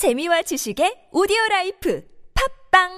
재미와 지식의 오디오라이프 팝빵!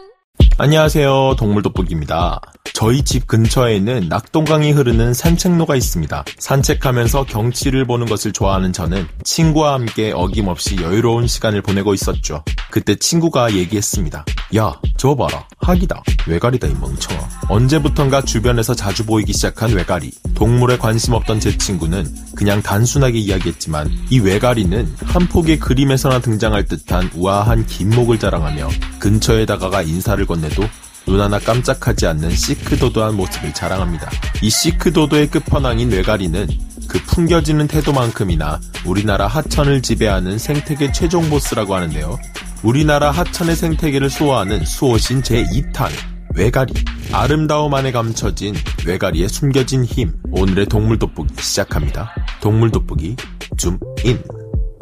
안녕하세요, 동물돋보기입니다. 저희 집 근처에는 낙동강이 흐르는 산책로가 있습니다. 산책하면서 경치를 보는 것을 좋아하는 저는 친구와 함께 어김없이 여유로운 시간을 보내고 있었죠. 그때 친구가 얘기했습니다. 야, 저거 봐라. 하기다. 왜가리다, 이 멍청아. 언제부턴가 주변에서 자주 보이기 시작한 왜가리. 동물에 관심 없던 제 친구는 그냥 단순하게 이야기했지만 이 왜가리는 한 폭의 그림에서나 등장할 듯한 우아한 긴 목을 자랑하며 근처에 다가가 인사를 건네도 눈 하나 깜짝하지 않는 시크도도한 모습을 자랑합니다. 이 시크도도의 끝판왕인 왜가리는 그 풍겨지는 태도만큼이나 우리나라 하천을 지배하는 생태계 최종 보스라고 하는데요. 우리나라 하천의 생태계를 수호하는 수호신 제2탄 왜가리, 아름다움 안에 감춰진 왜가리의 숨겨진 힘. 오늘의 동물돋보기 시작합니다. 동물돋보기 줌인.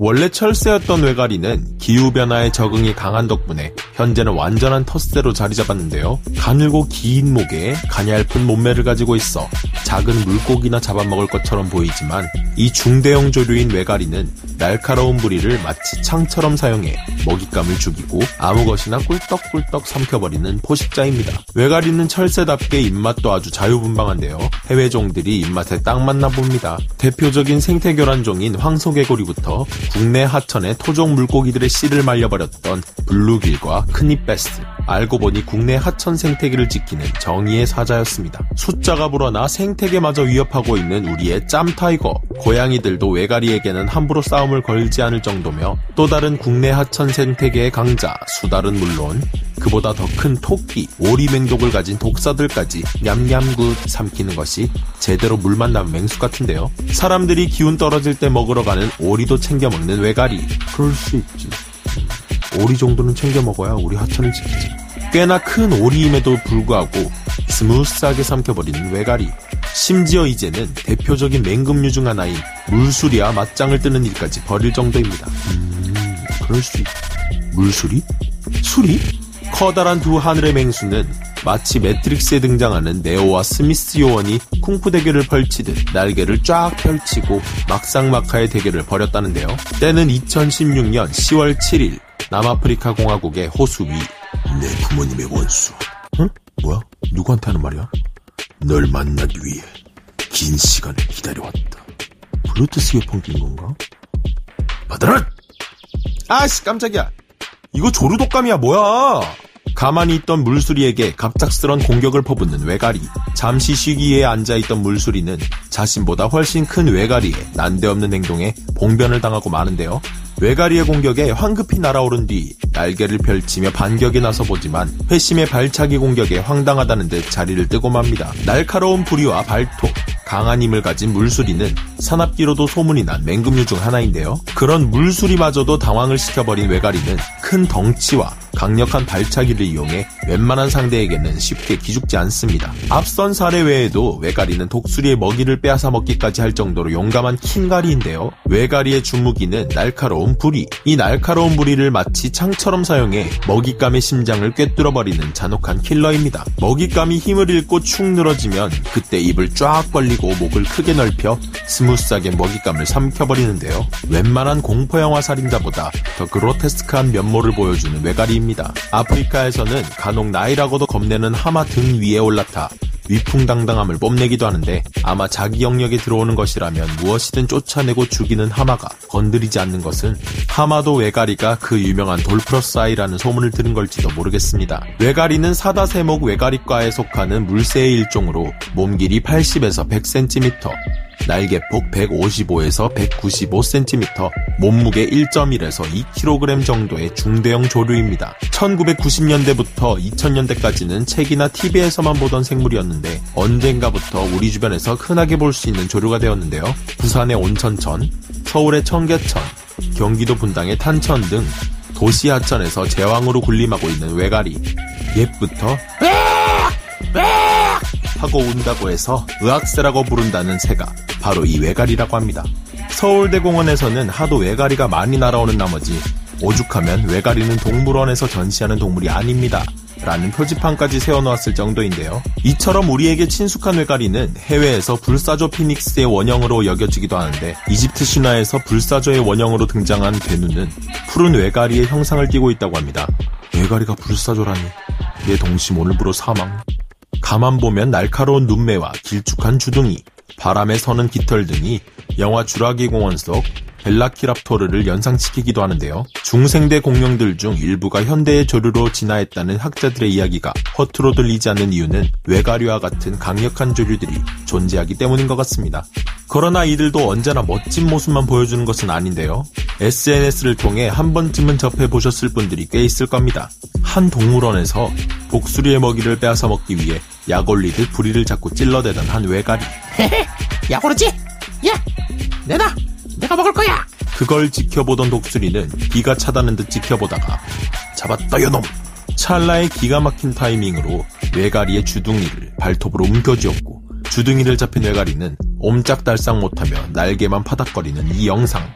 원래 철새였던 왜가리는 기후변화에 적응이 강한 덕분에 현재는 완전한 텃새로 자리잡았는데요. 가늘고 긴 목에 가냘픈 몸매를 가지고 있어 작은 물고기나 잡아먹을 것처럼 보이지만 이 중대형 조류인 왜가리는 날카로운 부리를 마치 창처럼 사용해 먹잇감을 죽이고 아무 것이나 꿀떡꿀떡 삼켜버리는 포식자입니다. 왜가리는 철새답게 입맛도 아주 자유분방한데요. 해외종들이 입맛에 딱 맞나 봅니다. 대표적인 생태교란종인 황소개구리부터 국내 하천의 토종 물고기들의 씨를 말려버렸던 블루길과 큰입베스트, 알고 보니 국내 하천 생태계를 지키는 정의의 사자였습니다. 숫자가 불어나 생태계마저 위협하고 있는 우리의 짬타이거. 고양이들도 왜가리에게는 함부로 싸움을 걸지 않을 정도며 또 다른 국내 하천 생태계의 강자, 수달은 물론 그보다 더 큰 토끼, 오리맹독을 가진 독사들까지 냠냠굿 삼키는 것이 제대로 물 만난 맹수 같은데요. 사람들이 기운 떨어질 때 먹으러 가는 오리도 챙겨 먹는 왜가리. 그럴 수 있지. 오리 정도는 챙겨 먹어야 우리 하천을 지키지. 꽤나 큰 오리임에도 불구하고 스무스하게 삼켜버리는 왜가리. 심지어 이제는 대표적인 맹금류 중 하나인 물수리와 맞짱을 뜨는 일까지 벌일 정도입니다. 그럴 수 있지. 물수리? 수리? 커다란 두 하늘의 맹수는 마치 매트릭스에 등장하는 네오와 스미스 요원이 쿵푸 대결을 펼치듯 날개를 쫙 펼치고 막상막하의 대결을 벌였다는데요. 때는 2016년 10월 7일 남아프리카 공화국의 호수 위. 내 부모님의 원수. 응? 뭐야? 누구한테 하는 말이야? 널 만나기 위해 긴 시간을 기다려왔다. 블루투스 이어폰 낀 건가? 받아라! 아씨, 깜짝이야. 이거 조류독감이야, 뭐야. 가만히 있던 물수리에게 갑작스런 공격을 퍼붓는 왜가리. 잠시 쉬기에 앉아있던 물수리는 자신보다 훨씬 큰 왜가리의 난데없는 행동에 봉변을 당하고 마는데요. 왜가리의 공격에 황급히 날아오른 뒤 날개를 펼치며 반격에 나서보지만 회심의 발차기 공격에 황당하다는 듯 자리를 뜨고 맙니다. 날카로운 부리와 발톱, 강한 힘을 가진 물수리는 산악기로도 소문이 난 맹금류 중 하나인데요. 그런 물수리마저도 당황을 시켜버린 왜가리는 큰 덩치와 강력한 발차기를 이용해 웬만한 상대에게는 쉽게 기죽지 않습니다. 앞선 사례 외에도 왜가리는 독수리의 먹이를 빼앗아 먹기까지 할 정도로 용감한 킹가리인데요. 왜가리의 주무기는 날카로운 부리. 이 날카로운 부리를 마치 창처럼 사용해 먹잇감의 심장을 꿰뚫어버리는 잔혹한 킬러입니다. 먹잇감이 힘을 잃고 축 늘어지면 그때 입을 쫙 벌리고 목을 크게 넓혀 스무스하게 먹잇감을 삼켜버리는데요. 웬만한 공포영화 살인자보다 더 그로테스크한 면모를 보여주는 왜가리입니다. 아프리카에서는 간혹 나이라고도 겁내는 하마 등 위에 올라타 위풍당당함을 뽐내기도 하는데 아마 자기 영역에 들어오는 것이라면 무엇이든 쫓아내고 죽이는 하마가 건드리지 않는 것은 하마도 왜가리가 그 유명한 돌프러스아이라는 소문을 들은 걸지도 모르겠습니다. 왜가리는 사다세목 왜가리과에 속하는 물새의 일종으로 몸길이 80에서 100cm, 날개폭 155에서 195cm, 몸무게 1.1에서 2kg 정도의 중대형 조류입니다. 1990년대부터 2000년대까지는 책이나 TV에서만 보던 생물이었는데 언젠가부터 우리 주변에서 흔하게 볼 수 있는 조류가 되었는데요. 부산의 온천천, 서울의 청계천, 경기도 분당의 탄천 등 도시 하천에서 제왕으로 군림하고 있는 왜가리. 옛부터 하고 운다고 해서 으악새라고 부른다는 새가 바로 이 왜가리라고 합니다. 서울대공원에서는 하도 왜가리가 많이 날아오는 나머지 오죽하면 왜가리는 동물원에서 전시하는 동물이 아닙니다. 라는 표지판까지 세워놓았을 정도인데요. 이처럼 우리에게 친숙한 왜가리는 해외에서 불사조 피닉스의 원형으로 여겨지기도 하는데, 이집트 신화에서 불사조의 원형으로 등장한 괴누는 푸른 왜가리의 형상을 띠고 있다고 합니다. 왜가리가 불사조라니, 내 동심 오늘부로 사망. 가만 보면 날카로운 눈매와 길쭉한 주둥이, 바람에 서는 깃털 등이 영화 주라기 공원 속 벨라키랍토르를 연상시키기도 하는데요. 중생대 공룡들 중 일부가 현대의 조류로 진화했다는 학자들의 이야기가 허투루 들리지 않는 이유는 왜가리와 같은 강력한 조류들이 존재하기 때문인 것 같습니다. 그러나 이들도 언제나 멋진 모습만 보여주는 것은 아닌데요. SNS를 통해 한 번쯤은 접해보셨을 분들이 꽤 있을 겁니다. 한 동물원에서 독수리의 먹이를 빼앗아 먹기 위해 약 올리듯 부리를 잡고 찔러대던 한 왜가리. 헤헤! 약 오르지? 야! 내놔! 내가 먹을 거야! 그걸 지켜보던 독수리는 기가 차다는 듯 지켜보다가 잡았다 요놈! 찰나의 기가 막힌 타이밍으로 왜가리의 주둥이를 발톱으로 움켜쥐었고, 주둥이를 잡힌 왜가리는 옴짝달싹 못하며 날개만 파닥거리는 이 영상.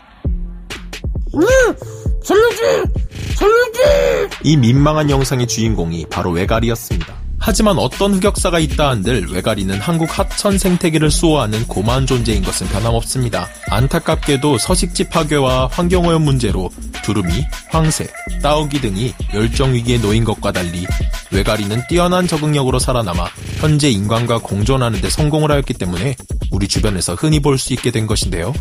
이 민망한 영상의 주인공이 바로 왜가리였습니다. 하지만 어떤 흑역사가 있다 한들 왜가리는 한국 하천 생태계를 수호하는 고마운 존재인 것은 변함없습니다. 안타깝게도 서식지 파괴와 환경오염 문제로 두루미, 황새, 따오기 등이 멸종위기에 놓인 것과 달리 왜가리는 뛰어난 적응력으로 살아남아 현재 인간과 공존하는 데 성공을 하였기 때문에 우리 주변에서 흔히 볼 수 있게 된 것인데요.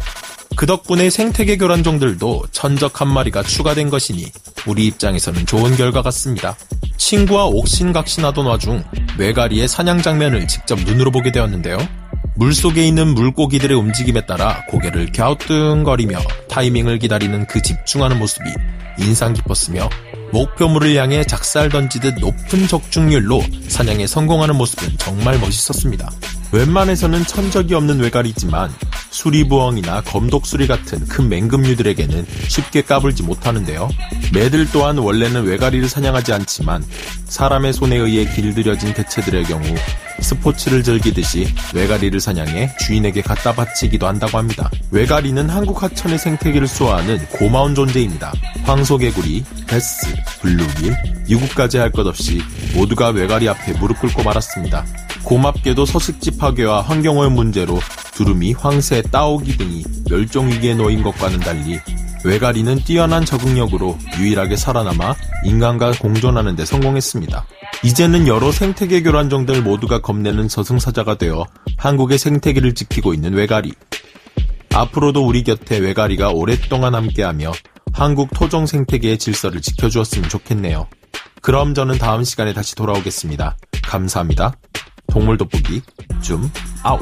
그 덕분에 생태계 교란종들도 천적 한 마리가 추가된 것이니 우리 입장에서는 좋은 결과 같습니다. 친구와 옥신각신하던 와중 왜가리의 사냥 장면을 직접 눈으로 보게 되었는데요. 물속에 있는 물고기들의 움직임에 따라 고개를 갸우뚱거리며 타이밍을 기다리는 그 집중하는 모습이 인상 깊었으며, 목표물을 향해 작살 던지듯 높은 적중률로 사냥에 성공하는 모습은 정말 멋있었습니다. 웬만해서는 천적이 없는 왜가리지만 수리부엉이나 검독수리 같은 큰 맹금류들에게는 쉽게 까불지 못하는데요. 매들 또한 원래는 왜가리를 사냥하지 않지만 사람의 손에 의해 길들여진 개체들의 경우 스포츠를 즐기듯이 왜가리를 사냥해 주인에게 갖다 바치기도 한다고 합니다. 왜가리는 한국 하천의 생태계를 수호하는 고마운 존재입니다. 황소개구리, 베스, 블루길, 이국까지 할 것 없이 모두가 왜가리 앞에 무릎 꿇고 말았습니다. 고맙게도 서식지 파괴와 환경오염 문제로 두루미, 황새, 따오기 등이 멸종위기에 놓인 것과는 달리 왜가리는 뛰어난 적응력으로 유일하게 살아남아 인간과 공존하는 데 성공했습니다. 이제는 여러 생태계 교란종들 모두가 겁내는 저승사자가 되어 한국의 생태계를 지키고 있는 왜가리. 앞으로도 우리 곁에 왜가리가 오랫동안 함께하며 한국 토종 생태계의 질서를 지켜주었으면 좋겠네요. 그럼 저는 다음 시간에 다시 돌아오겠습니다. 감사합니다. 동물돋보기 줌 아웃.